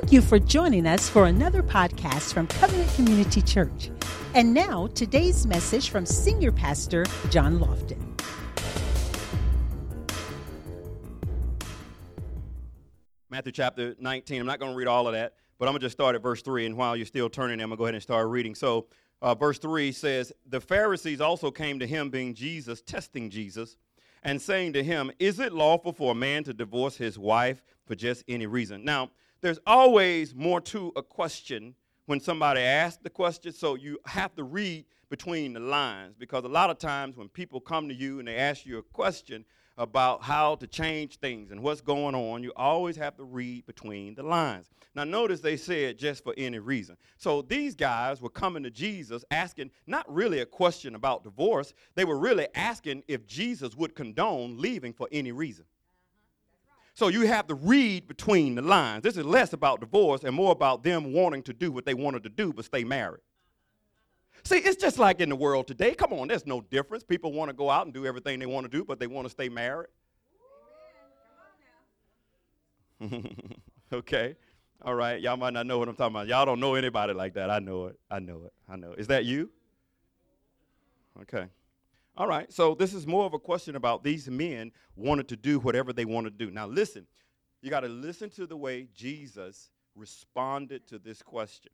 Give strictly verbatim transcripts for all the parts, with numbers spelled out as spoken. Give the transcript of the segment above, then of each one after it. Thank you for joining us for another podcast from Covenant Community Church. And now, today's message from Senior Pastor John Lofton. Matthew chapter nineteen. I'm not going to read all of that, but I'm going to just start at verse three. And while you're still turning, I'm going to go ahead and start reading. So uh, verse three says, "The Pharisees also came to him," being Jesus, testing Jesus, "and saying to him, 'Is it lawful for a man to divorce his wife for just any reason?'" Now, there's always more to a question when somebody asks the question, so you have to read between the lines, because a lot of times when people come to you and they ask you a question about how to change things and what's going on, you always have to read between the lines. Now, notice they said just for any reason. So these guys were coming to Jesus asking not really a question about divorce. They were really asking if Jesus would condone leaving for any reason. So you have to read between the lines. This is less about divorce and more about them wanting to do what they wanted to do but stay married. See, it's just like in the world today. Come on, there's no difference. People want to go out and do everything they want to do, but they want to stay married. Okay. All right. Y'all might not know what I'm talking about. Y'all don't know anybody like that. I know it. I know it. I know it. Is that you? Okay. All right. So this is more of a question about these men wanted to do whatever they wanted to do. Now, listen. You got to listen to the way Jesus responded to this question.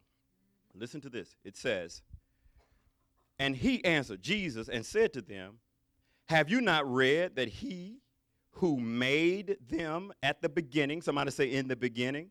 Listen to this. It says, "And he answered," Jesus, "and said to them, 'Have you not read that he who made them at the beginning,'" somebody say "in the beginning,"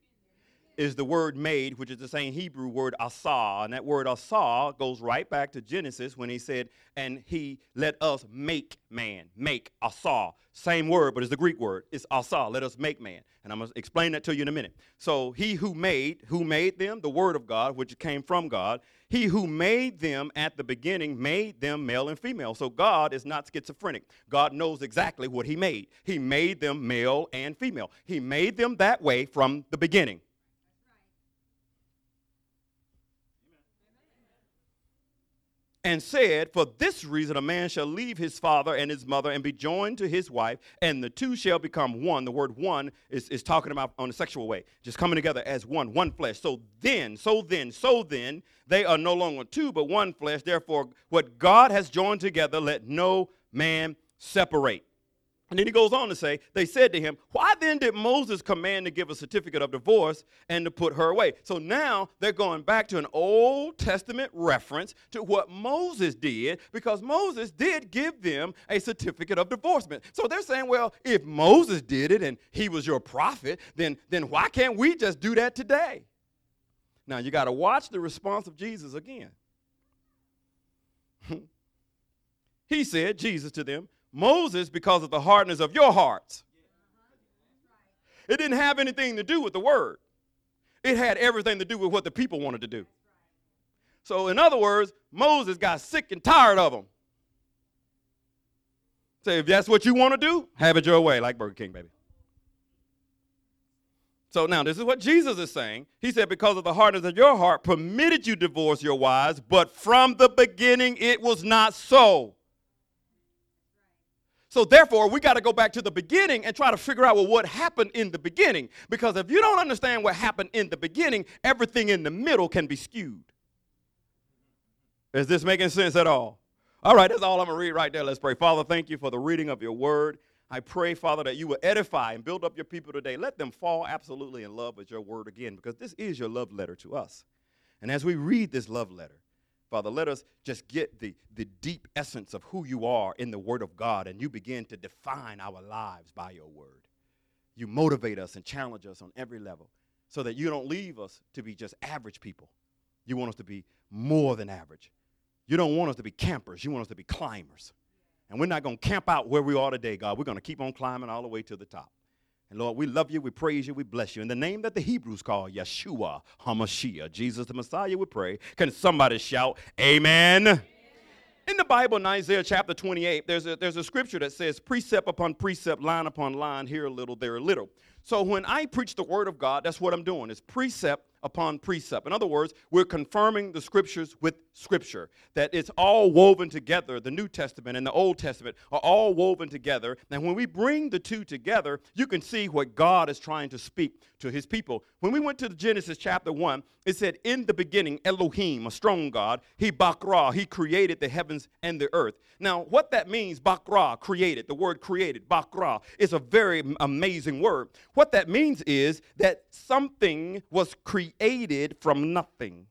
"'is the word made,'" which is the same Hebrew word asah. And that word asah goes right back to Genesis when he said, "And he let us make man," make, asah. Same word, but it's the Greek word. It's asah, let us make man. And I'm going to explain that to you in a minute. So he who made, who made them, the word of God, which came from God, he who made them at the beginning made them male and female. So God is not schizophrenic. God knows exactly what he made. He made them male and female. He made them that way from the beginning. "And said, 'For this reason a man shall leave his father and his mother and be joined to his wife, and the two shall become one.'" The word "one" is, is talking about on a sexual way, just coming together as one, one flesh. "So then, so then, so then, they are no longer two, but one flesh. Therefore, what God has joined together, let no man separate.'" And then he goes on to say, "They said to him, 'Why then did Moses command to give a certificate of divorce and to put her away?'" So now they're going back to an Old Testament reference to what Moses did, because Moses did give them a certificate of divorcement. So they're saying, well, if Moses did it and he was your prophet, then, then why can't we just do that today? Now, you got to watch the response of Jesus again. He said, Jesus, to them, "Moses, because of the hardness of your hearts." It didn't have anything to do with the word. It had everything to do with what the people wanted to do. So in other words, Moses got sick and tired of them. So if that's what you want to do, have it your way, like Burger King, baby. So now this is what Jesus is saying. He said, "Because of the hardness of your heart, permitted you divorce your wives, but from the beginning it was not so." So therefore, we got to go back to the beginning and try to figure out, well, what happened in the beginning? Because if you don't understand what happened in the beginning, everything in the middle can be skewed. Is this making sense at all? All right, that's all I'm going to read right there. Let's pray. Father, thank you for the reading of your word. I pray, Father, that you will edify and build up your people today. Let them fall absolutely in love with your word again, because this is your love letter to us. And as we read this love letter, Father, let us just get the, the deep essence of who you are in the word of God, and you begin to define our lives by your word. You motivate us and challenge us on every level, so that you don't leave us to be just average people. You want us to be more than average. You don't want us to be campers. You want us to be climbers. And we're not going to camp out where we are today, God. We're going to keep on climbing all the way to the top. And Lord, we love you, we praise you, we bless you. In the name that the Hebrews call Yeshua HaMashiach, Jesus the Messiah, we pray. Can somebody shout, amen? Amen. In the Bible, in Isaiah chapter twenty-eight, there's a, there's a scripture that says precept upon precept, line upon line, here a little, there a little. So when I preach the word of God, that's what I'm doing. It's precept upon precept. In other words, we're confirming the scriptures with scripture, that it's all woven together. The New Testament and the Old Testament are all woven together. And when we bring the two together, you can see what God is trying to speak to his people. When we went to Genesis chapter one, it said, in the beginning, Elohim, a strong God, he bakra, he created the heavens and the earth. Now, what that means, bakra, created, the word created, bakra, is a very amazing word. What that means is that something was created from nothing.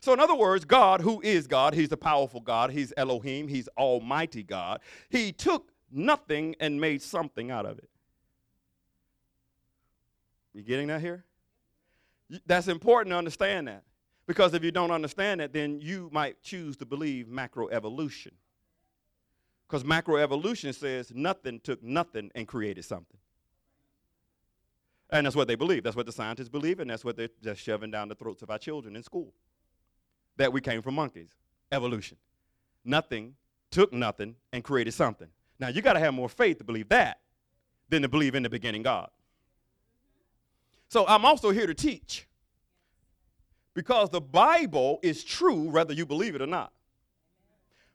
So in other words, God, who is God, he's a powerful God, he's Elohim, he's almighty God. He took nothing and made something out of it. You getting that here? That's important to understand that. Because if you don't understand that, then you might choose to believe macroevolution. Because macroevolution says nothing took nothing and created something. And that's what they believe. That's what the scientists believe, and that's what they're just shoving down the throats of our children in school. That we came from monkeys. Evolution. Nothing took nothing and created something. Now, you got to have more faith to believe that than to believe in the beginning God. So I'm also here to teach, because the Bible is true whether you believe it or not.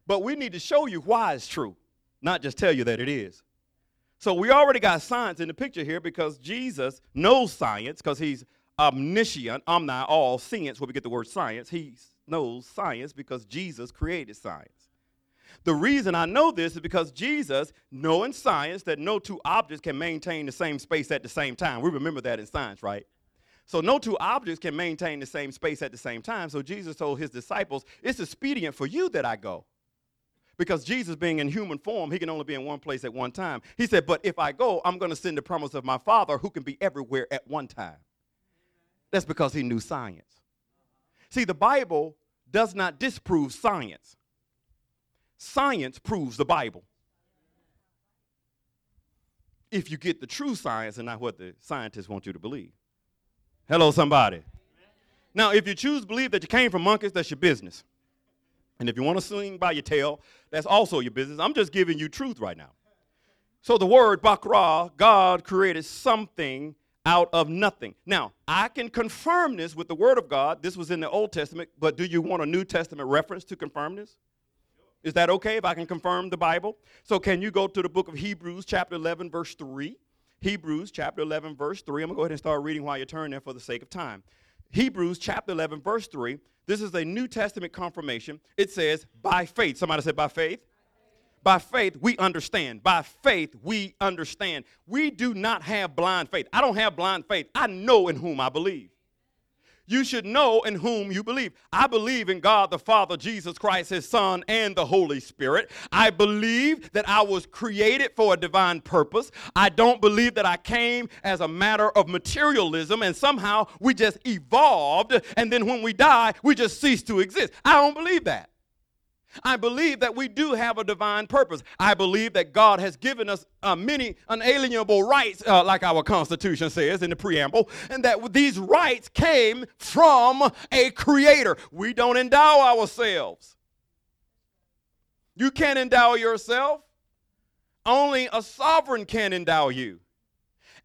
But we need to show you why it's true, not just tell you that it is. So we already got science in the picture here, because Jesus knows science, because he's omniscient, omni, all, science, where we get the word science. He knows science because Jesus created science. The reason I know this is because Jesus, knowing science, that no two objects can maintain the same space at the same time. We remember that in science, right? So no two objects can maintain the same space at the same time. So Jesus told his disciples, it's expedient for you that I go. Because Jesus, being in human form, he can only be in one place at one time. He said, but if I go, I'm going to send the promise of my Father, who can be everywhere at one time. That's because he knew science. See, the Bible does not disprove science. Science proves the Bible. If you get the true science and not what the scientists want you to believe. Hello, somebody. Amen. Now, if you choose to believe that you came from monkeys, that's your business. And if you want to swing by your tail, that's also your business. I'm just giving you truth right now. So the word bakra, God created something out of nothing. Now, I can confirm this with the word of God. This was in the Old Testament, but do you want a New Testament reference to confirm this? Is that okay if I can confirm the Bible? So can you go to the book of Hebrews chapter eleven, verse three? Hebrews chapter eleven, verse three. I'm going to go ahead and start reading while you turn there for the sake of time. Hebrews chapter eleven, verse three. This is a New Testament confirmation. It says, by faith. Somebody said, by faith? By faith, we understand. By faith, we understand. We do not have blind faith. I don't have blind faith. I know in whom I believe. You should know in whom you believe. I believe in God the Father, Jesus Christ, his Son, and the Holy Spirit. I believe that I was created for a divine purpose. I don't believe that I came as a matter of materialism and somehow we just evolved, and then when we die, we just cease to exist. I don't believe that. I believe that we do have a divine purpose. I believe that God has given us uh, many unalienable rights, uh, like our Constitution says in the preamble, and that these rights came from a creator. We don't endow ourselves. You can't endow yourself. Only a sovereign can endow you.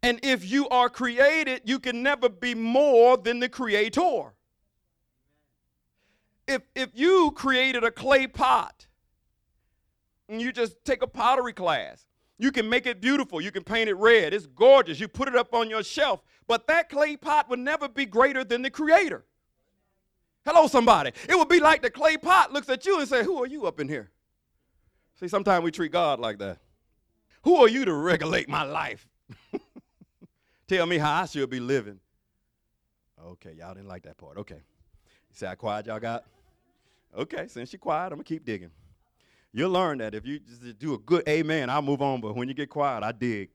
And if you are created, you can never be more than the creator. If if you created a clay pot and you just take a pottery class, you can make it beautiful. You can paint it red. It's gorgeous. You put it up on your shelf. But that clay pot would never be greater than the creator. Hello, somebody. It would be like the clay pot looks at you and say, who are you up in here? See, sometimes we treat God like that. Who are you to regulate my life? Tell me how I should be living. Okay, y'all didn't like that part. Okay. See how quiet y'all got? Okay, since you're quiet, I'm going to keep digging. You'll learn that if you just do a good amen, I'll move on. But when you get quiet, I dig.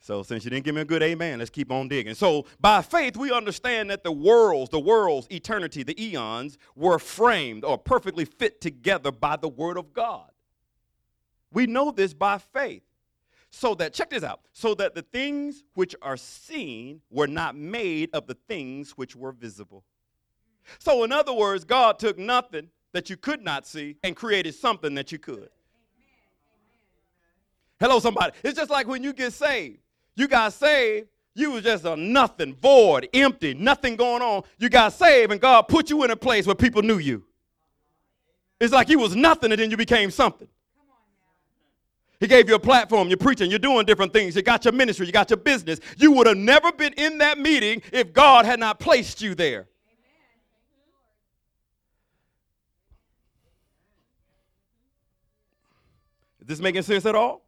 So since you didn't give me a good amen, let's keep on digging. So by faith, we understand that the worlds, the worlds, eternity, the eons, were framed or perfectly fit together by the word of God. We know this by faith. So that, check this out, so that the things which are seen were not made of the things which were visible. So in other words, God took nothing that you could not see and created something that you could. Hello, somebody. It's just like when you get saved. You got saved. You was just a nothing, void, empty, nothing going on. You got saved, and God put you in a place where people knew you. It's like you was nothing, and then you became something. He gave you a platform. You're preaching. You're doing different things. You got your ministry. You got your business. You would have never been in that meeting if God had not placed you there. Is this making sense at all?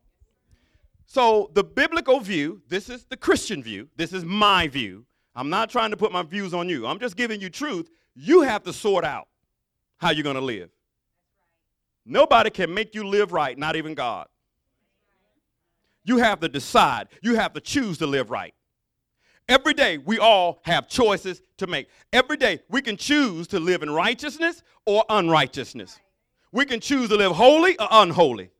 So the biblical view, this is the Christian view. This is my view. I'm not trying to put my views on you. I'm just giving you truth. You have to sort out how you're going to live. Nobody can make you live right, not even God. You have to decide. You have to choose to live right. Every day we all have choices to make. Every day we can choose to live in righteousness or unrighteousness. We can choose to live holy or unholy.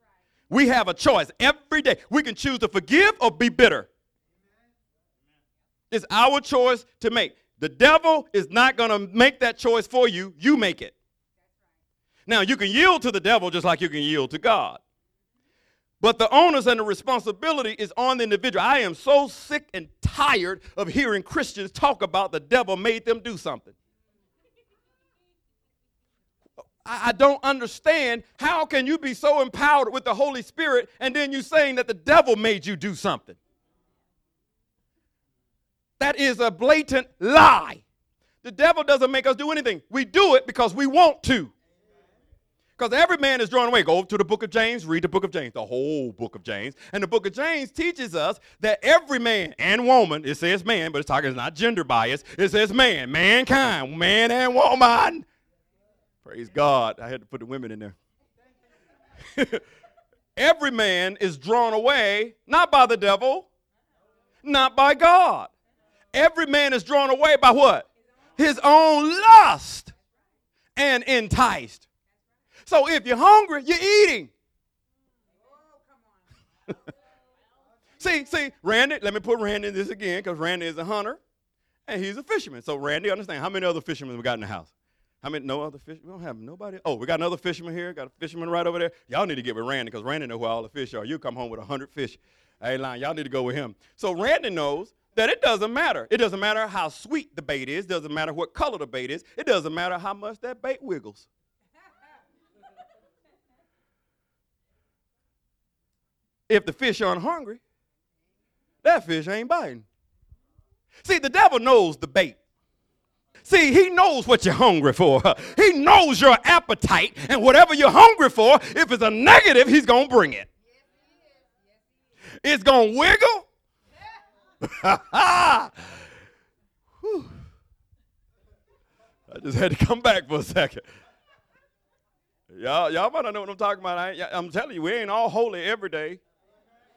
We have a choice every day. We can choose to forgive or be bitter. It's our choice to make. The devil is not going to make that choice for you. You make it. Now, you can yield to the devil just like you can yield to God. But the onus and the responsibility is on the individual. I am so sick and tired of hearing Christians talk about the devil made them do something. I don't understand, how can you be so empowered with the Holy Spirit and then you saying that the devil made you do something? That is a blatant lie. The devil doesn't make us do anything. We do it because we want to. Because every man is drawn away. Go to the book of James, read the book of James, the whole book of James. And the book of James teaches us that every man and woman, it says man, but it's talking, it's not gender bias. It says man, mankind, man and woman. Praise God. I had to put the women in there. Every man is drawn away, not by the devil, not by God. Every man is drawn away by what? His own lust and enticed. So if you're hungry, you're eating. see, see, Randy, let me put Randy in this again, because Randy is a hunter, and he's a fisherman. So Randy, understand, how many other fishermen we got in the house? I mean, no other fish. We don't have nobody. Oh, we got another fisherman here. Got a fisherman right over there. Y'all need to get with Randy, because Randy knows where all the fish are. You come home with one hundred fish. I ain't lying. Y'all need to go with him. So Randy knows that it doesn't matter. It doesn't matter how sweet the bait is. It doesn't matter what color the bait is. It doesn't matter how much that bait wiggles. If the fish aren't hungry, that fish ain't biting. See, the devil knows the bait. See, he knows what you're hungry for. He knows your appetite, and whatever you're hungry for, if it's a negative, he's going to bring it. It's going to wiggle. I just had to come back for a second. Y'all, y'all might not know what I'm talking about. I ain't, I'm telling you, we ain't all holy every day.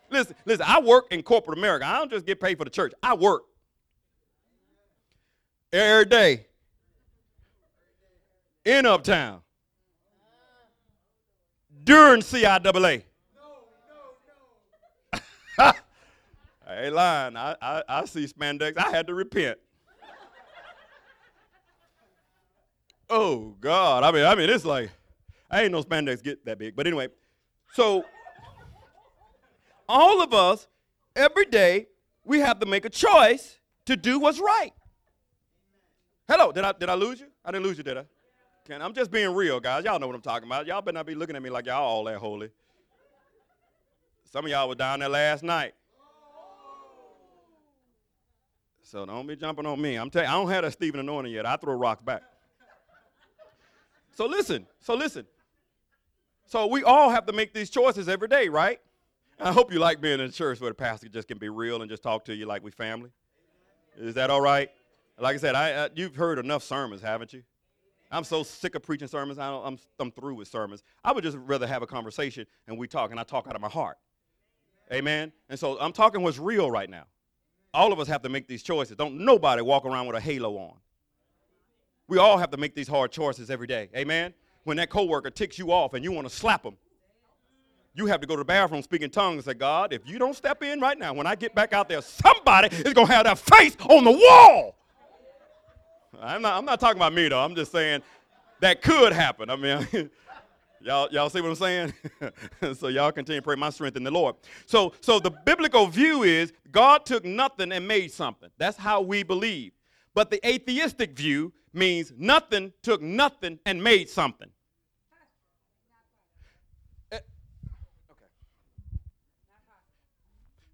Listen, listen, I work in corporate America. I don't just get paid for the church. I work. Every day in Uptown during C I A A. No, no, no. I ain't lying. I, I, I see spandex. I had to repent. Oh, God. I mean, I mean, it's like, I ain't no spandex get that big. But anyway, so all of us, every day, we have to make a choice to do what's right. Hello, did I did I lose you? I didn't lose you, did I? Can, I'm just being real, guys. Y'all know what I'm talking about. Y'all better not be looking at me like y'all all that holy. Some of y'all were down there last night. So don't be jumping on me. I'm telling you, I don't have that Stephen anointing yet. I throw rocks back. So listen, so listen. So we all have to make these choices every day, right? And I hope you like being in church where the pastor just can be real and just talk to you like we family. Is that all right? Like I said, I, I, you've heard enough sermons, haven't you? I'm so sick of preaching sermons. I don't, I'm, I'm through with sermons. I would just rather have a conversation and we talk, and I talk out of my heart. Amen? And so I'm talking what's real right now. All of us have to make these choices. Don't nobody walk around with a halo on. We all have to make these hard choices every day. Amen? When that coworker ticks you off and you want to slap them, you have to go to the bathroom speaking tongues and say, God, if you don't step in right now, when I get back out there, somebody is going to have their face on the wall. I'm not, I'm not talking about me, though. I'm just saying that could happen. I mean, Y'all, y'all see what I'm saying? So y'all continue to pray my strength in the Lord. So, so the biblical view is God took nothing and made something. That's how we believe. But the atheistic view means nothing took nothing and made something.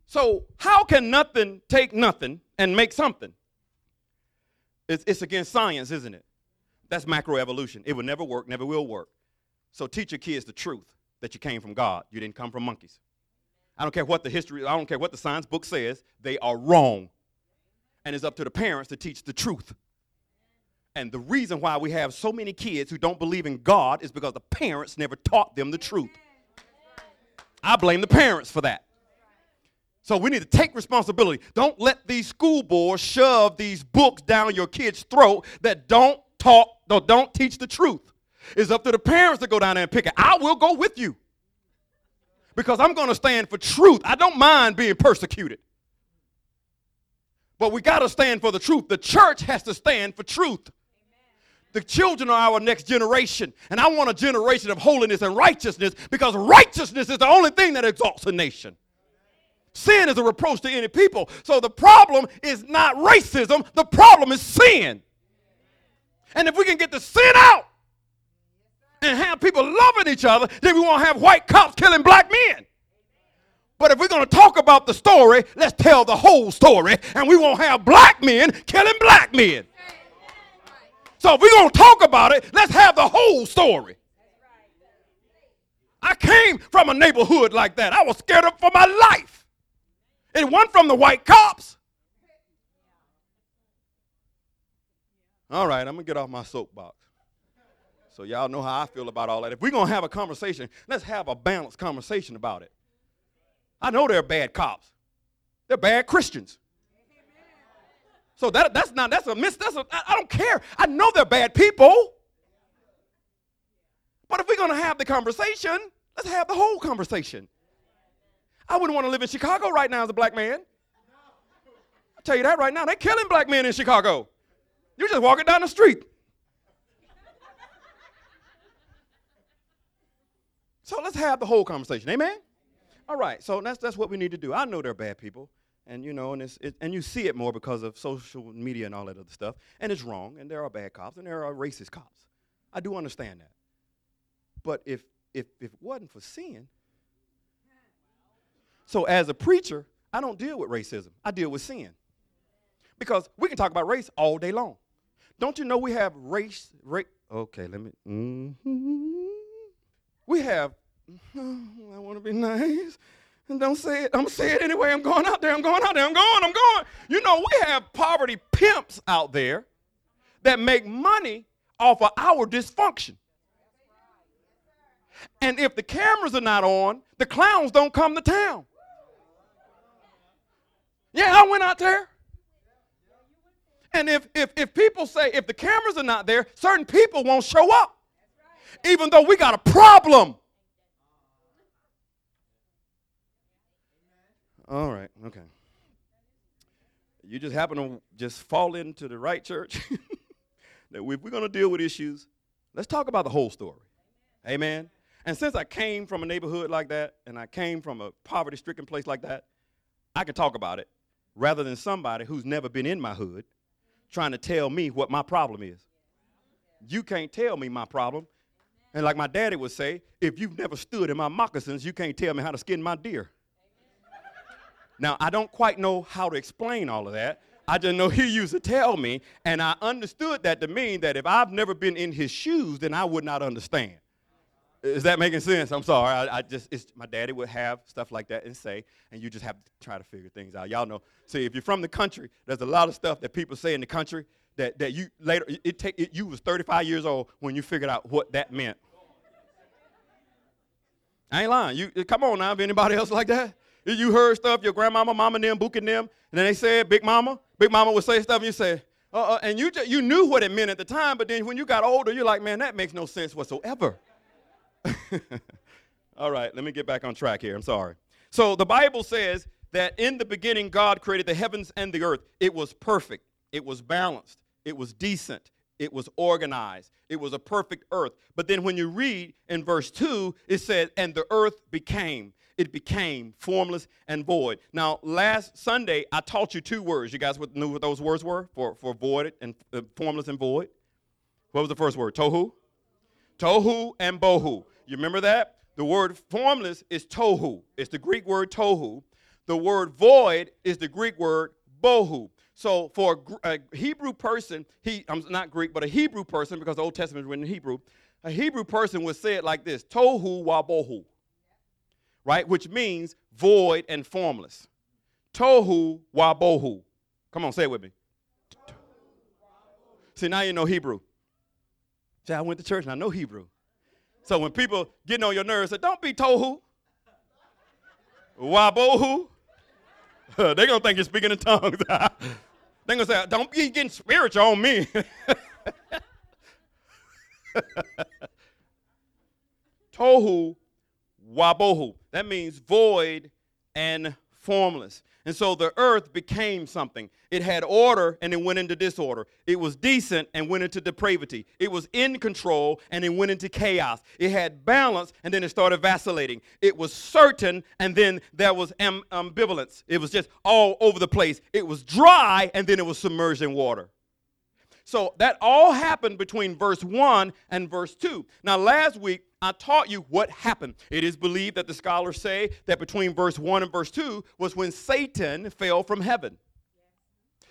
So how can nothing take nothing and make something? It's, it's against science, isn't it? That's macroevolution. It will never work, never will work. So teach your kids the truth that you came from God. You didn't come from monkeys. I don't care what the history, I don't care what the science book says. They are wrong. And it's up to the parents to teach the truth. And the reason why we have so many kids who don't believe in God is because the parents never taught them the truth. I blame the parents for that. So we need to take responsibility. Don't let these school boards shove these books down your kids' throat that don't talk, or don't teach the truth. It's up to the parents to go down there and pick it. I will go with you because I'm going to stand for truth. I don't mind being persecuted. But we got to stand for the truth. The church has to stand for truth. The children are our next generation, and I want a generation of holiness and righteousness because righteousness is the only thing that exalts a nation. Sin is a reproach to any people. So the problem is not racism. The problem is sin. And if we can get the sin out and have people loving each other, then we won't have white cops killing black men. But if we're going to talk about the story, let's tell the whole story, and we won't have black men killing black men. So if we're going to talk about it, let's have the whole story. I came from a neighborhood like that. I was scared up for my life. It won from the white cops. All right, I'm going to get off my soapbox. So y'all know how I feel about all that. If we're going to have a conversation, let's have a balanced conversation about it. I know they're bad cops. They're bad Christians. So that that's not, that's a miss, that's a, I, I don't care. I know they're bad people. But if we're going to have the conversation, let's have the whole conversation. I wouldn't want to live in Chicago right now as a black man. I'll tell you that right now. They're killing black men in Chicago. You're just walking down the street. So let's have the whole conversation. Amen? All right. So that's that's what we need to do. I know they're bad people. And, you know, and, it's, it, and you see it more because of social media and all that other stuff. And it's wrong. And there are bad cops. And there are racist cops. I do understand that. But if, if, if it wasn't for sin... So as a preacher, I don't deal with racism. I deal with sin. Because we can talk about race all day long. Don't you know we have race, ra- okay, let me, mm-hmm. we have, oh, I want to be nice, and don't say it, I'm going to say it anyway, I'm going out there, I'm going out there, I'm going, I'm going. You know, we have poverty pimps out there that make money off of our dysfunction. And if the cameras are not on, the clowns don't come to town. Yeah, I went out there. And if if if people say, if the cameras are not there, certain people won't show up, even though we got a problem. All right, okay. You just happen to just fall into the right church. That if we're going to deal with issues, let's talk about the whole story. Amen. And since I came from a neighborhood like that, and I came from a poverty-stricken place like that, I can talk about it rather than somebody who's never been in my hood trying to tell me what my problem is. You can't tell me my problem. And like my daddy would say, if you've never stood in my moccasins, you can't tell me how to skin my deer. Now, I don't quite know how to explain all of that. I just know he used to tell me, and I understood that to mean that if I've never been in his shoes, then I would not understand. Is that making sense? I'm sorry. I, I just, it's, my daddy would have stuff like that and say, and you just have to try to figure things out. Y'all know. See, if you're from the country, there's a lot of stuff that people say in the country that, that you later, it take it, you was thirty-five years old when you figured out what that meant. I ain't lying. You come on now. If anybody else like that, you heard stuff, your grandmama, mama, them, booking them, and then they said, Big Mama. Big Mama would say stuff, and you say, uh, uh and you just, you knew what it meant at the time, but then when you got older, you're like, man, that makes no sense whatsoever. All right, let me get back on track here. I'm sorry. So the Bible says that in the beginning, God created the heavens and the earth. It was perfect. It was balanced. It was decent. It was organized. It was a perfect earth. But then when you read in verse two, it says, and the earth became. It became formless and void. Now, last Sunday, I taught you two words. You guys knew what those words were for, for void and uh, formless and void? What was the first word? Tohu? Tohu and bohu. You remember that? The word formless is tohu. It's the Greek word tohu. The word void is the Greek word bohu. So for a Hebrew person, he I'm not Greek, but a Hebrew person, because the Old Testament is written in Hebrew, a Hebrew person would say it like this, tohu wa bohu, right? Which means void and formless. Tohu wa bohu. Come on, say it with me. See, now you know Hebrew. See, I went to church and I know Hebrew. So when people getting on your nerves, say, don't be tohu wa bohu. They're going to think you're speaking in tongues. They're going to say, don't be getting spiritual on me. Tohu wabohu. That means void and formless. And so the earth became something. It had order and it went into disorder. It was decent and went into depravity. It was in control and it went into chaos. It had balance and then it started vacillating. It was certain and then there was amb- ambivalence. It was just all over the place. It was dry and then it was submerged in water. So that all happened between verse one and verse two. Now, last week, I taught you what happened. It is believed that the scholars say that between verse one and verse two was when Satan fell from heaven.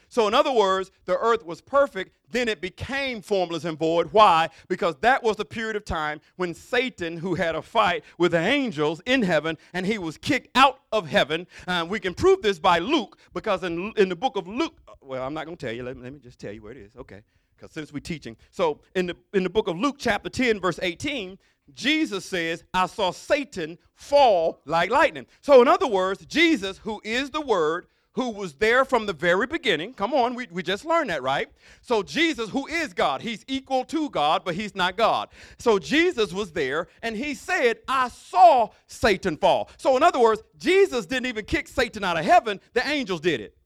So in other words, the earth was perfect, then it became formless and void. Why? Because that was the period of time when Satan, who had a fight with the angels in heaven, and he was kicked out of heaven. Um, we can prove this by Luke, because in, in the book of Luke, well, I'm not going to tell you. Let me, let me just tell you where it is, okay, because since we're teaching. So in the, in the book of Luke, chapter ten, verse eighteen, Jesus says, I saw Satan fall like lightning. So in other words, Jesus, who is the Word, who was there from the very beginning. Come on, we, we just learned that, right? So Jesus, who is God, he's equal to God, but he's not God. So Jesus was there, and he said, I saw Satan fall. So in other words, Jesus didn't even kick Satan out of heaven. The angels did it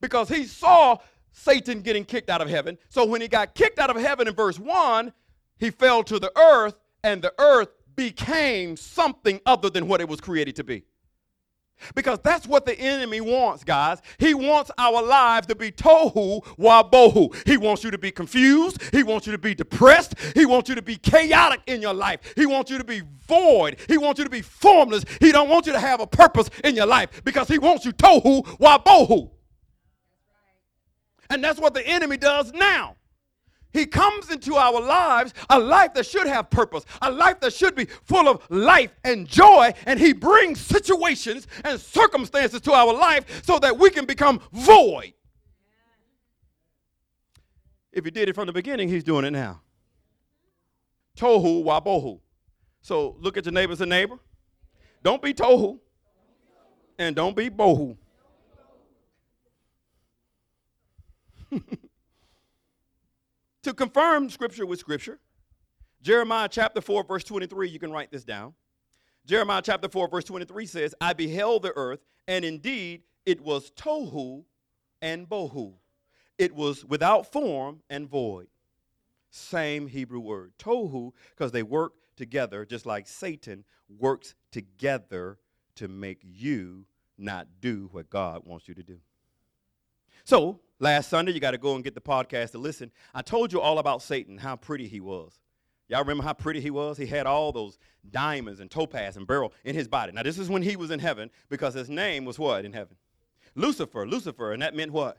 because he saw Satan getting kicked out of heaven. So when he got kicked out of heaven in verse one, he fell to the earth, and the earth became something other than what it was created to be. Because that's what the enemy wants, guys. He wants our lives to be tohu wa bohu. He wants you to be confused. He wants you to be depressed. He wants you to be chaotic in your life. He wants you to be void. He wants you to be formless. He don't want you to have a purpose in your life because he wants you tohu wa bohu. And that's what the enemy does now. He comes into our lives, a life that should have purpose, a life that should be full of life and joy, and he brings situations and circumstances to our life so that we can become void. If he did it from the beginning, he's doing it now. Tohu wa bohu. So look at your neighbor as a neighbor. Don't be tohu, and don't be bohu. To confirm Scripture with Scripture, Jeremiah chapter four, verse twenty-three, you can write this down. Jeremiah chapter four, verse twenty-three says, I beheld the earth, and indeed it was tohu and bohu. It was without form and void. Same Hebrew word, tohu, because they work together, just like Satan works together to make you not do what God wants you to do. So, last Sunday, you got to go and get the podcast to listen. I told you all about Satan, how pretty he was. Y'all remember how pretty he was? He had all those diamonds and topaz and beryl in his body. Now, this is when he was in heaven because his name was what in heaven? Lucifer, Lucifer, and that meant what?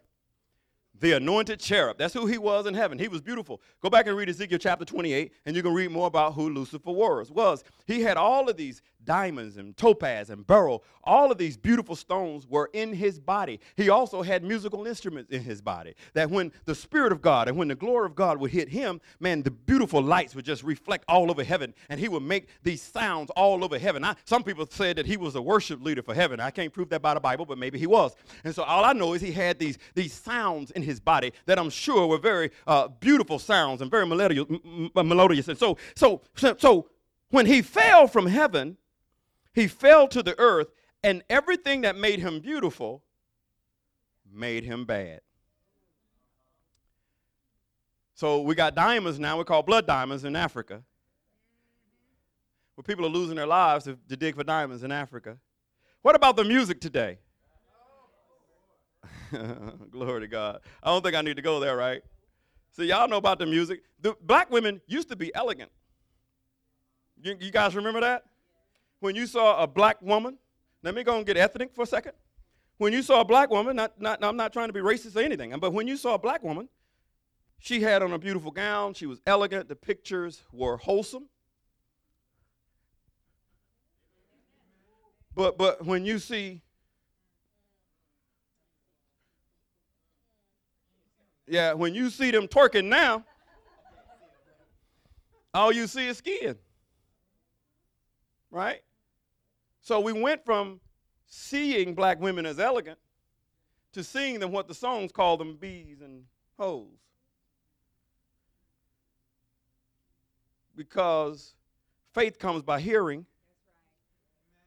The anointed cherub. That's who he was in heaven. He was beautiful. Go back and read Ezekiel chapter twenty-eight, and you can read more about who Lucifer was. was. He had all of these diamonds and topaz and beryl. All of these beautiful stones were in his body. He also had musical instruments in his body that when the Spirit of God and when the glory of God would hit him, man, the beautiful lights would just reflect all over heaven, and he would make these sounds all over heaven. I, some people said that he was a worship leader for heaven. I can't prove that by the Bible, but maybe he was. And so all I know is he had these, these sounds in his body that I'm sure were very uh, beautiful sounds and very melodious. M- m- melodious. And so, so, so when he fell from heaven, he fell to the earth, and everything that made him beautiful made him bad. So we got diamonds now. We call blood diamonds in Africa. Where people are losing their lives to, to dig for diamonds in Africa. What about the music today? Glory to God. I don't think I need to go there, right? So y'all know about the music. The black women used to be elegant. You, you guys remember that? When you saw a black woman, let me go and get ethnic for a second. When you saw a black woman, not, not, I'm not trying to be racist or anything, but when you saw a black woman, she had on a beautiful gown. She was elegant. The pictures were wholesome. But but when you see, yeah, when you see them twerking now, all you see is skin, right? So we went from seeing black women as elegant to seeing them what the songs call them, bees and hoes. Because faith comes by hearing.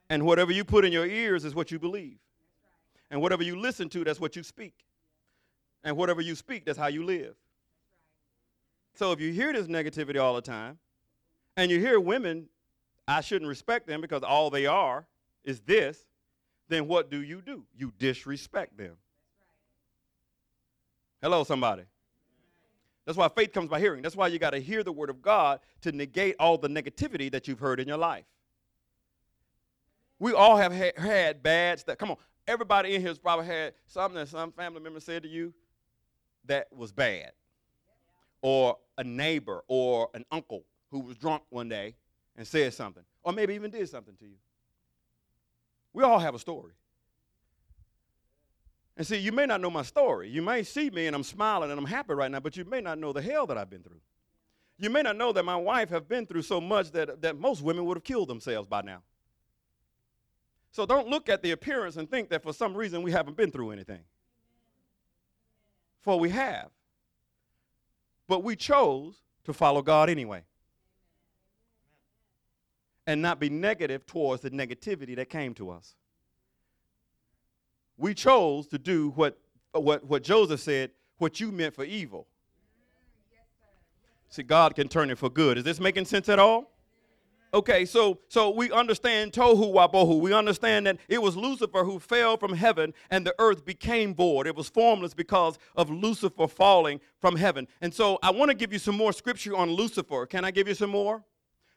And whatever you put in your ears is what you believe. Right. And whatever you listen to, that's what you speak. Yeah. And whatever you speak, that's how you live. Right. So if you hear this negativity all the time, and you hear women, I shouldn't respect them because all they are is this, then what do you do? You disrespect them. Right. Hello, somebody. Right. That's why faith comes by hearing. That's why you got to hear the word of God to negate all the negativity that you've heard in your life. We all have ha- had bad stuff. Come on, everybody in here has probably had something that some family member said to you that was bad. Or a neighbor or an uncle who was drunk one day and said something. Or maybe even did something to you. We all have a story. And see, you may not know my story. You may see me and I'm smiling and I'm happy right now, but you may not know the hell that I've been through. You may not know that my wife have been through so much that, that most women would have killed themselves by now. So don't look at the appearance and think that for some reason we haven't been through anything. For we have. But we chose to follow God anyway. And not be negative towards the negativity that came to us. We chose to do what, what, what Joseph said, what you meant for evil. See, God can turn it for good. Is this making sense at all? Okay, so so we understand tohu wabohu. We understand that it was Lucifer who fell from heaven and the earth became void. It was formless because of Lucifer falling from heaven. And so I want to give you some more scripture on Lucifer. Can I give you some more?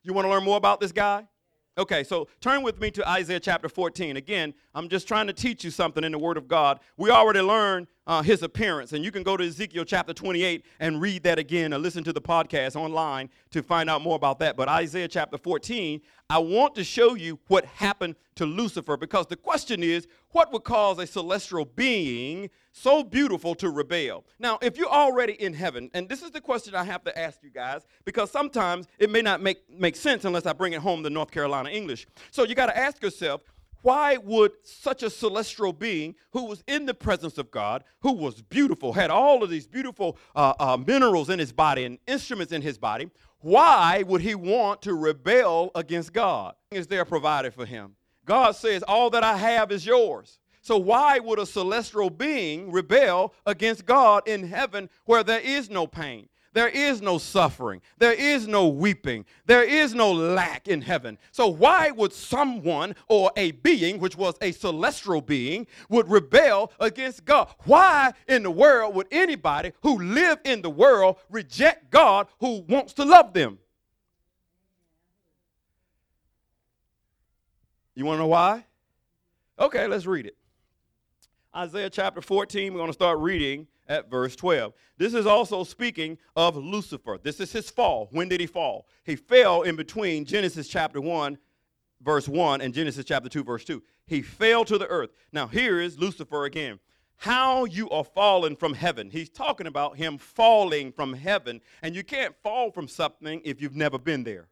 You want to learn more about this guy? Okay, so turn with me to Isaiah chapter fourteen. Again, I'm just trying to teach you something in the Word of God. We already learned uh, his appearance, and you can go to Ezekiel chapter twenty-eight and read that again or listen to the podcast online to find out more about that. But Isaiah chapter fourteen, I want to show you what happened to Lucifer because the question is, what would cause a celestial being so beautiful to rebel? Now, if you're already in heaven, and this is the question I have to ask you guys, because sometimes it may not make, make sense unless I bring it home to North Carolina English. So you got to ask yourself, why would such a celestial being who was in the presence of God, who was beautiful, had all of these beautiful uh, uh, minerals in his body and instruments in his body, why would he want to rebel against God? Is there provided for him? God says, all that I have is yours. So why would a celestial being rebel against God in heaven where there is no pain? There is no suffering. There is no weeping. There is no lack in heaven. So why would someone or a being, which was a celestial being, would rebel against God? Why in the world would anybody who live in the world reject God who wants to love them? You want to know why? Okay, let's read it. Isaiah chapter fourteen, we're going to start reading at verse twelve. This is also speaking of Lucifer. This is his fall. When did he fall? He fell in between Genesis chapter one, verse one, and Genesis chapter two, verse two. He fell to the earth. Now, here is Lucifer again. How you are fallen from heaven. He's talking about him falling from heaven. And you can't fall from something if you've never been there.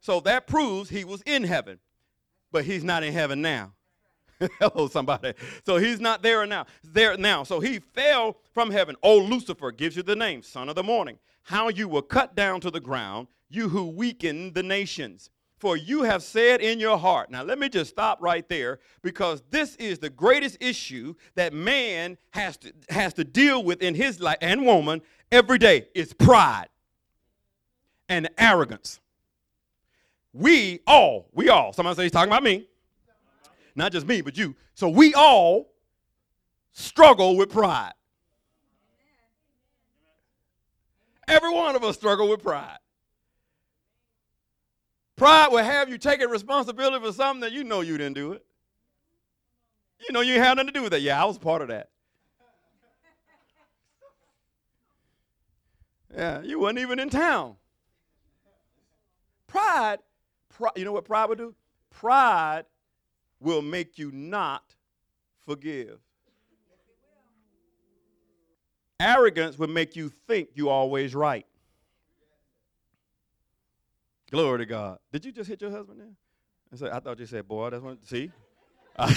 So that proves he was in heaven. But he's not in heaven now. Hello, somebody. So he's not there now. There now. So he fell from heaven. Oh, Lucifer gives you the name, son of the morning. How you were cut down to the ground, you who weakened the nations. for you have said in your heart. Now, let me just stop right there, because this is the greatest issue that man has to, has to deal with in his life, and woman, every day. It's pride and arrogance. We all, we all, somebody say he's talking about me. Not just me, but you. So we all struggle with pride. Every one of us struggle with pride. Pride will have you taking responsibility for something that you know you didn't do it. You know you had nothing to do with that. Yeah, I was part of that. Yeah, you weren't even in town. Pride, pride, you know what pride will do? Pride will make you not forgive. Arrogance will make you think you're always right. Glory to God. Did you just hit your husband there? I, said, I thought you said, boy, that's one. See? I,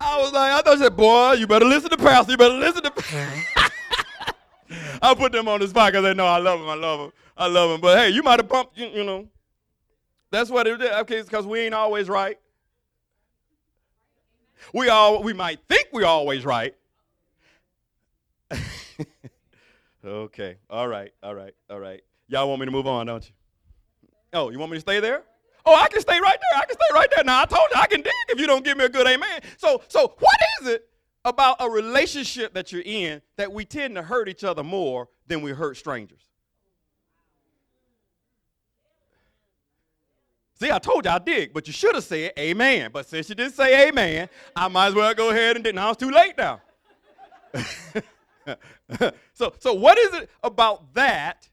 I was like, I thought you said, boy, you better listen to Pastor. You better listen to Pastor. I put them on the spot because they know I love them. I love them. I love them. But, hey, you might have bumped, you, you know. That's what it is. Okay, it's because we ain't always right. We all we might think we're always right. Okay. All right. All right. All right. Y'all want me to move on, don't you? Oh, you want me to stay there? Oh, I can stay right there. I can stay right there. Now, I told you I can dig if you don't give me a good amen. So, so what is it about a relationship that you're in that we tend to hurt each other more than we hurt strangers? See, I told you I dig, but you should have said amen. But since you didn't say amen, I might as well go ahead and did. Now it's too late now. so, so what is it about that?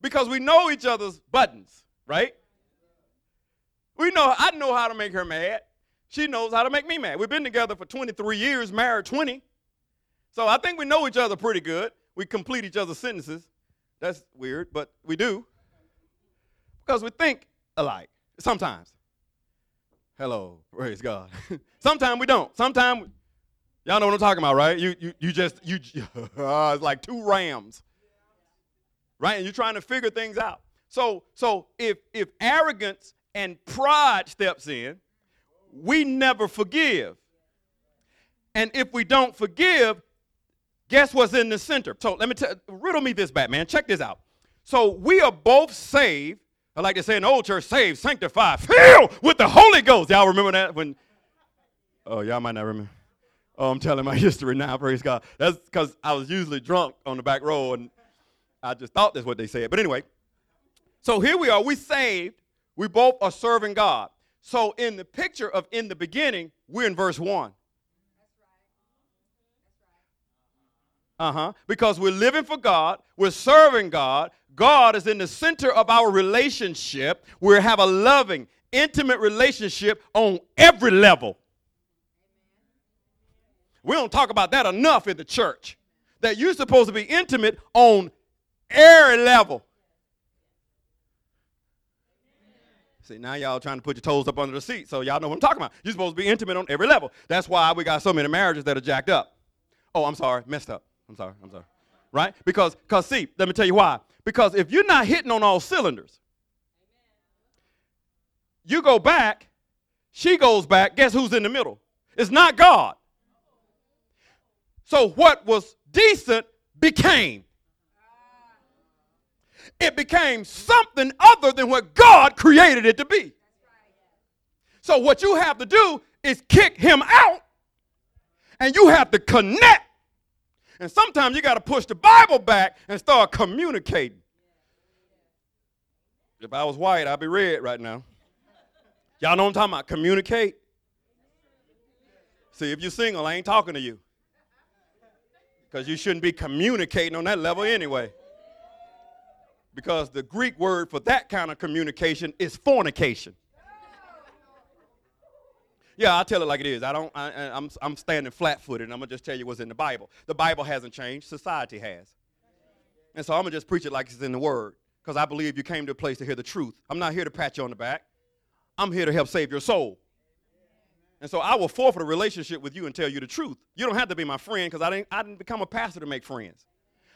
Because we know each other's buttons, right? We know, I know how to make her mad. She knows how to make me mad. We've been together for twenty-three years, married twenty. So I think we know each other pretty good. We complete each other's sentences. That's weird, but we do. Because we think alike. Sometimes. Hello. Praise God. Sometimes we don't. Sometimes, y'all know what I'm talking about, right? You you you just, you. Uh, it's like two rams, right? And you're trying to figure things out. So so if if arrogance and pride steps in, we never forgive. And if we don't forgive, guess what's in the center? So let me tell, riddle me this, Batman. Check this out. So we are both saved. I like to say in the old church, saved, sanctified, filled with the Holy Ghost. Y'all remember that? When? Oh, y'all might not remember. Oh, I'm telling my history now, praise God. That's because I was usually drunk on the back row, and I just thought that's what they said. But anyway, so here we are. We saved. We both are serving God. So in the picture of in the beginning, we're in verse one. Uh-huh. Because we're living for God. We're serving God. God is in the center of our relationship. We have a loving, intimate relationship on every level. We don't talk about that enough in the church, that you're supposed to be intimate on every level. See, now y'all trying to put your toes up under the seat, so y'all know what I'm talking about. You're supposed to be intimate on every level. That's why we got so many marriages that are jacked up. Oh, I'm sorry, messed up. I'm sorry, I'm sorry. Right? Because, because see, let me tell you why. Because if you're not hitting on all cylinders, you go back, she goes back, guess who's in the middle? It's not God. So what was decent became. It became something other than what God created it to be. So what you have to do is kick him out, and you have to connect. And sometimes you got to push the Bible back and start communicating. If I was white, I'd be red right now. Y'all know what I'm talking about? Communicate. See, if you're single, I ain't talking to you. Because you shouldn't be communicating on that level anyway. Because the Greek word for that kind of communication is fornication. Yeah, I tell it like it is. I don't. I, I'm. I'm standing flat-footed, and I'm gonna just tell you what's in the Bible. The Bible hasn't changed. Society has, and so I'm gonna just preach it like it's in the Word, because I believe you came to a place to hear the truth. I'm not here to pat you on the back. I'm here to help save your soul. And so I will forfeit a relationship with you and tell you the truth. You don't have to be my friend, because I didn't. I didn't become a pastor to make friends.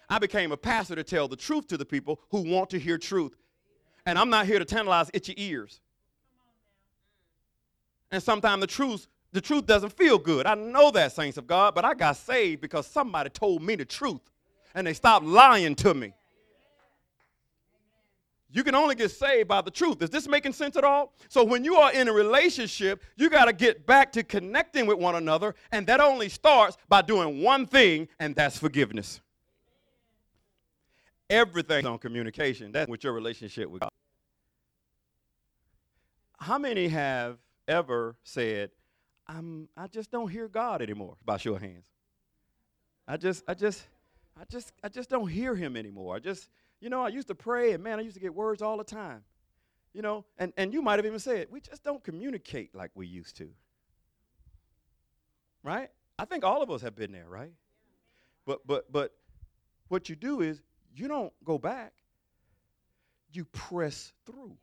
I became a pastor to tell the truth to the people who want to hear truth. And I'm not here to tantalize itchy ears. And sometimes the truth, the truth doesn't feel good. I know that, saints of God, but I got saved because somebody told me the truth, and they stopped lying to me. You can only get saved by the truth. Is this making sense at all? So when you are in a relationship, you got to get back to connecting with one another, and that only starts by doing one thing, and that's forgiveness. Everything's on communication. That's with your relationship with God. How many have ever said, I'm, I just don't hear God anymore, by show of hands? I just, I just, I just, I just don't hear him anymore. I just, you know, I used to pray, and, man, I used to get words all the time. You know, and, and you might have even said, we just don't communicate like we used to. Right? I think all of us have been there, right? But but but what you do is you don't go back. You press through.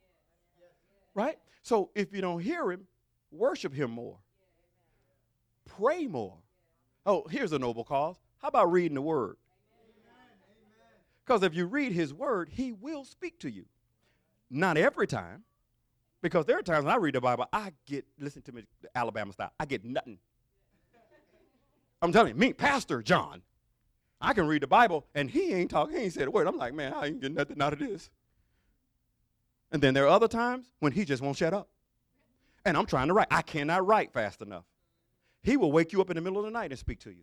Right? So if you don't hear him, worship him more. Pray more. Oh, here's a noble cause. How about reading the word? Because if you read his word, he will speak to you. Not every time. Because there are times when I read the Bible, I get, listen to me, Alabama style, I get nothing. I'm telling you, me, Pastor John, I can read the Bible, and he ain't talking, he ain't said a word. I'm like, man, I ain't getting nothing out of this. And then there are other times when he just won't shut up. And I'm trying to write. I cannot write fast enough. He will wake you up in the middle of the night and speak to you.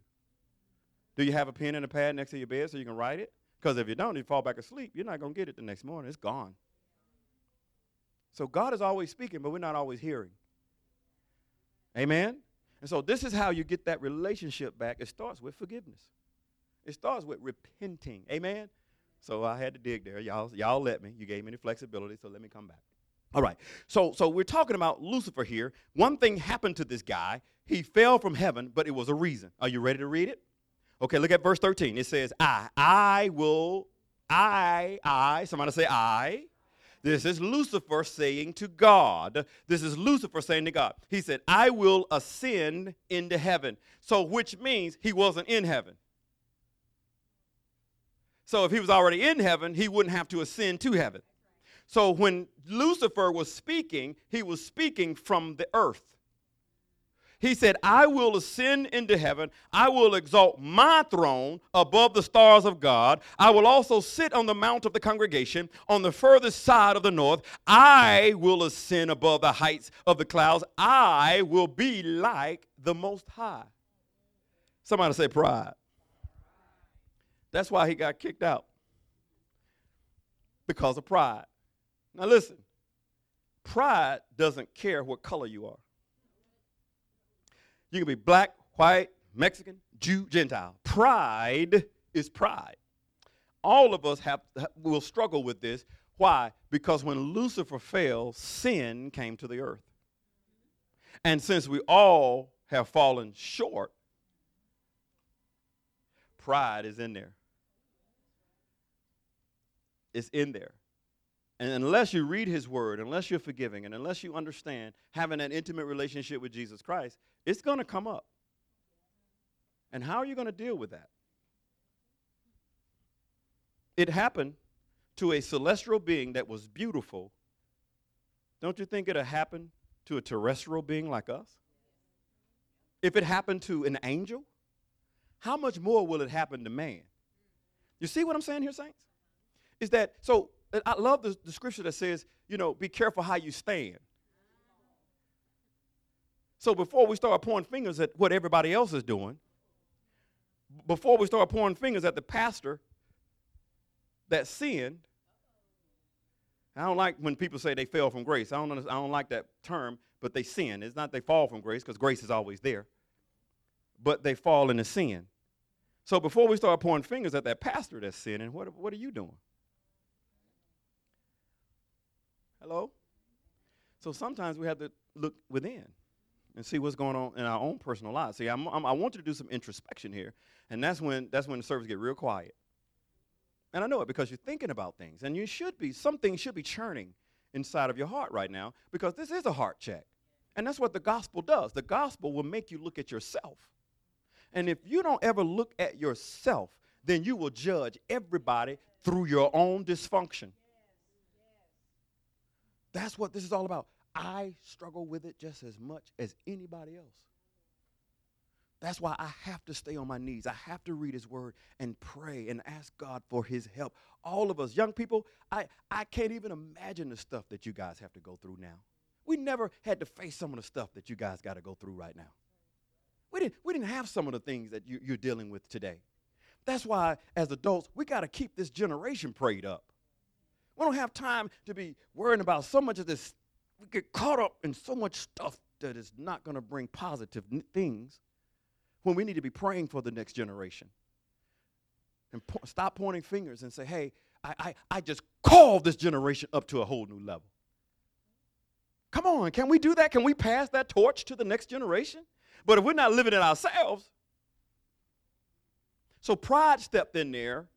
Do you have a pen and a pad next to your bed so you can write it? Because if you don't, you fall back asleep. You're not going to get it the next morning. It's gone. So God is always speaking, but we're not always hearing. Amen? And so this is how you get that relationship back. It starts with forgiveness. It starts with repenting. Amen? So I had to dig there. Y'all, y'all let me. You gave me the flexibility, so let me come back. All right. So, so we're talking about Lucifer here. One thing happened to this guy. He fell from heaven, but it was a reason. Are you ready to read it? Okay, look at verse thirteen. It says, I, I will, I, I, somebody say I. This is Lucifer saying to God. This is Lucifer saying to God. He said, I will ascend into heaven. So which means he wasn't in heaven. So if he was already in heaven, he wouldn't have to ascend to heaven. So when Lucifer was speaking, he was speaking from the earth. He said, I will ascend into heaven. I will exalt my throne above the stars of God. I will also sit on the mount of the congregation on the furthest side of the north. I will ascend above the heights of the clouds. I will be like the Most High. Somebody say pride. That's why he got kicked out. Because of pride. Now listen, pride doesn't care what color you are. You can be black, white, Mexican, Jew, Gentile. Pride is pride. All of us have will struggle with this. Why? Because when Lucifer fell, sin came to the earth. And since we all have fallen short, pride is in there. It's in there. And unless you read his word, unless you're forgiving, and unless you understand having an intimate relationship with Jesus Christ, it's going to come up. And how are you going to deal with that? It happened to a celestial being that was beautiful. Don't you think it'll happen to a terrestrial being like us? If it happened to an angel, how much more will it happen to man? You see what I'm saying here, saints? Is that so? I love the, the scripture that says, you know, be careful how you stand. So before we start pointing fingers at what everybody else is doing, before we start pointing fingers at the pastor that sinned, I don't like when people say they fell from grace. I don't I don't like that term, but they sin. It's not they fall from grace because grace is always there, but they fall into sin. So before we start pointing fingers at that pastor that's sinning, what what are you doing? Hello? So sometimes we have to look within and see what's going on in our own personal lives. See, I'm, I'm, I want you to do some introspection here, and that's when that's when the service get real quiet. And I know it because you're thinking about things, and you should be. Something should be churning inside of your heart right now because this is a heart check, and that's what the gospel does. The gospel will make you look at yourself, and if you don't ever look at yourself, then you will judge everybody through your own dysfunction. That's what this is all about. I struggle with it just as much as anybody else. That's why I have to stay on my knees. I have to read his word and pray and ask God for his help. All of us, young people, I, I can't even imagine the stuff that you guys have to go through now. We never had to face some of the stuff that you guys got to go through right now. We didn't, we didn't have some of the things that you, you're dealing with today. That's why, as adults, we got to keep this generation prayed up. We don't have time to be worrying about so much of this. We get caught up in so much stuff that is not going to bring positive n- things when we need to be praying for the next generation. And po- stop pointing fingers and say, hey, I, I, I just called this generation up to a whole new level. Come on, can we do that? Can we pass that torch to the next generation? But if we're not living it ourselves. So pride stepped in there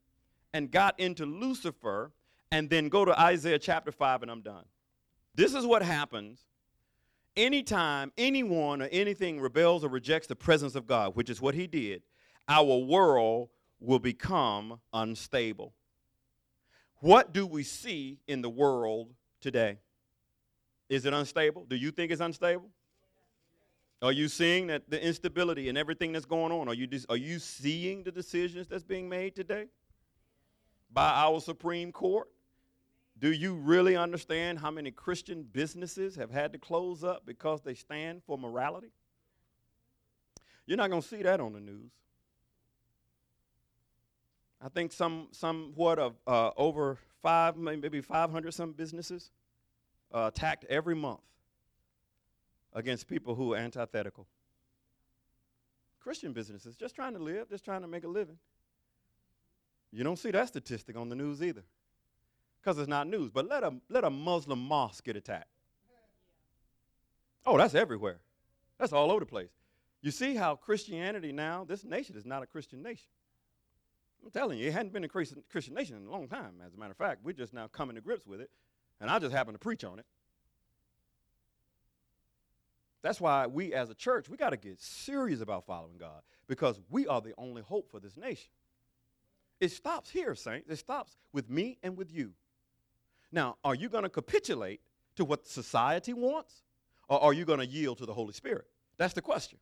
and got into Lucifer, and then go to Isaiah chapter five, and I'm done. This is what happens anytime anyone or anything rebels or rejects the presence of God, which is what he did. Our world will become unstable. What do we see in the world today? Is it unstable? Do you think it's unstable? Are you seeing that the instability and everything that's going on? Are you dis- are you seeing the decisions that's being made today by our Supreme Court? Do you really understand how many Christian businesses have had to close up because they stand for morality? You're not going to see that on the news. I think some somewhat of uh, over five, maybe five hundred some businesses uh, attacked every month against people who are antithetical. Christian businesses just trying to live, just trying to make a living. You don't see that statistic on the news either, because it's not news. But let a let a Muslim mosque get attacked. Oh, that's everywhere. That's all over the place. You see how Christianity now, this nation is not a Christian nation. I'm telling you, it hadn't been a Christian nation in a long time. As a matter of fact, we're just now coming to grips with it, and I just happen to preach on it. That's why we as a church, we got to get serious about following God, because we are the only hope for this nation. It stops here, saints. It stops with me and with you. Now, are you going to capitulate to what society wants, or are you going to yield to the Holy Spirit? That's the question.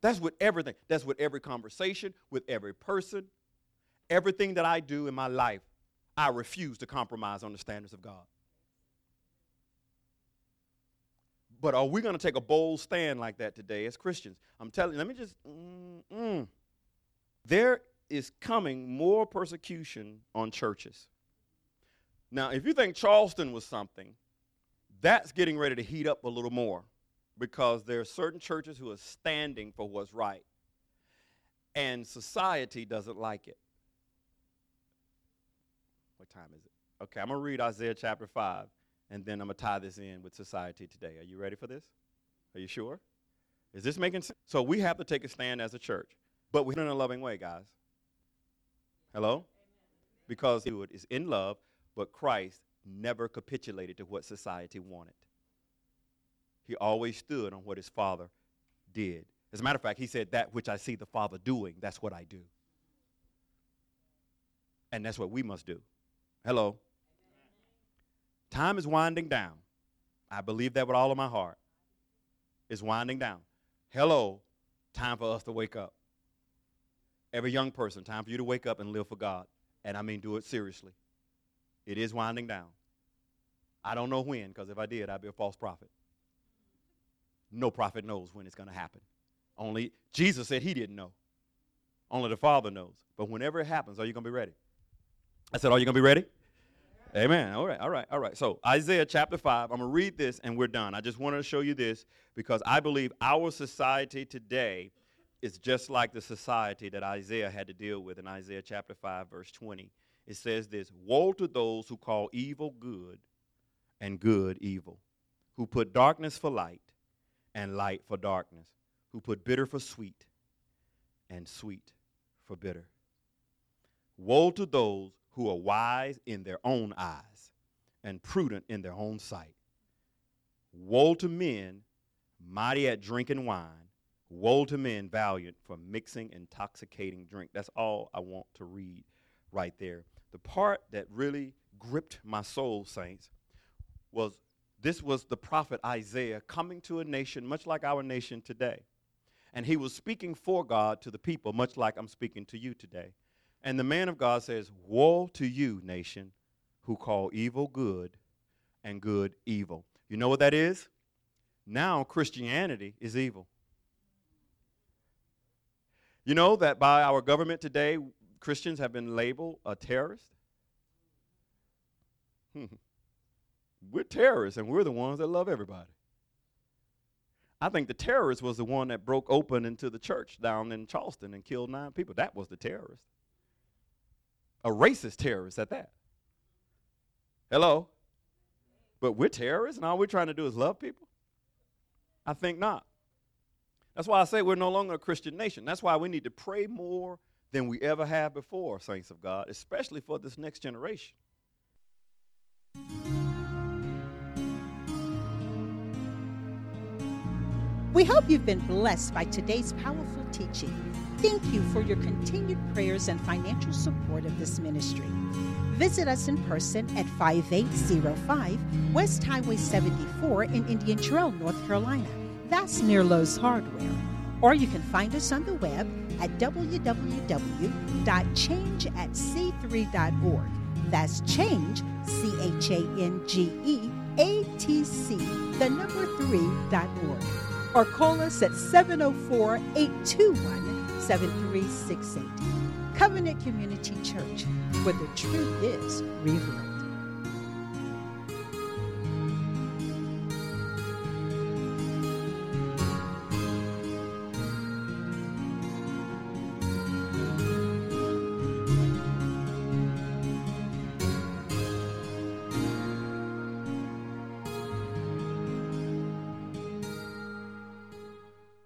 That's with everything. That's with every conversation, with every person. Everything that I do in my life, I refuse to compromise on the standards of God. But are we going to take a bold stand like that today as Christians? I'm telling you, let me just, mm, mm. There is coming more persecution on churches. Now, if you think Charleston was something, that's getting ready to heat up a little more, because there are certain churches who are standing for what's right, and society doesn't like it. What time is it? Okay, I'm going to read Isaiah chapter five. And then I'm going to tie this in with society today. Are you ready for this? Are you sure? Is this making sense? So we have to take a stand as a church, but we're in a loving way, guys. Hello? Amen. Because it is in love, but Christ never capitulated to what society wanted. He always stood on what his Father did. As a matter of fact, he said, that which I see the Father doing, that's what I do. And that's what we must do. Hello? Time is winding down. I believe that with all of my heart. It's winding down. Hello, time for us to wake up. Every young person, time for you to wake up and live for God. And I mean, do it seriously. It is winding down. I don't know when, because if I did, I'd be a false prophet. No prophet knows when it's going to happen. Only Jesus said he didn't know. Only the Father knows. But whenever it happens, are you going to be ready? I said, are you going to be ready? Amen. All right, all right, all right. So Isaiah chapter five, I'm going to read this and we're done. I just wanted to show you this because I believe our society today is just like the society that Isaiah had to deal with in Isaiah chapter five, verse twenty. It says this: woe to those who call evil good and good evil, who put darkness for light and light for darkness, who put bitter for sweet and sweet for bitter. Woe to those who are wise in their own eyes and prudent in their own sight. Woe to men mighty at drinking wine. Woe to men valiant for mixing intoxicating drink. That's all I want to read right there. The part that really gripped my soul, saints, was This was the prophet Isaiah coming to a nation much like our nation today. And he was speaking for God to the people, much like I'm speaking to you today. And the man of God says, "Woe to you, nation, who call evil good and good evil." You know what that is? Now Christianity is evil. You know that by our government today, Christians have been labeled a terrorist? We're terrorists, and we're the ones that love everybody. I think the terrorist was the one that broke open into the church down in Charleston and killed nine people. That was the terrorist. A racist terrorist at that. Hello? But we're terrorists, and all we're trying to do is love people? I think not. That's why I say we're no longer a Christian nation. That's why we need to pray more than we ever have before, saints of God, especially for this next generation. We hope you've been blessed by today's powerful teaching. Thank you for your continued prayers and financial support of this ministry. Visit us in person at fifty-eight oh five West Highway seventy-four in Indian Trail, North Carolina. That's near Lowe's Hardware. Or you can find us on the web at w w w dot change a t c three dot org. That's change, C H A N G E, A T C, the number three dot org. Or call us at seven oh four, eight two one, seven three six eight. Covenant Community Church, where the truth is revealed.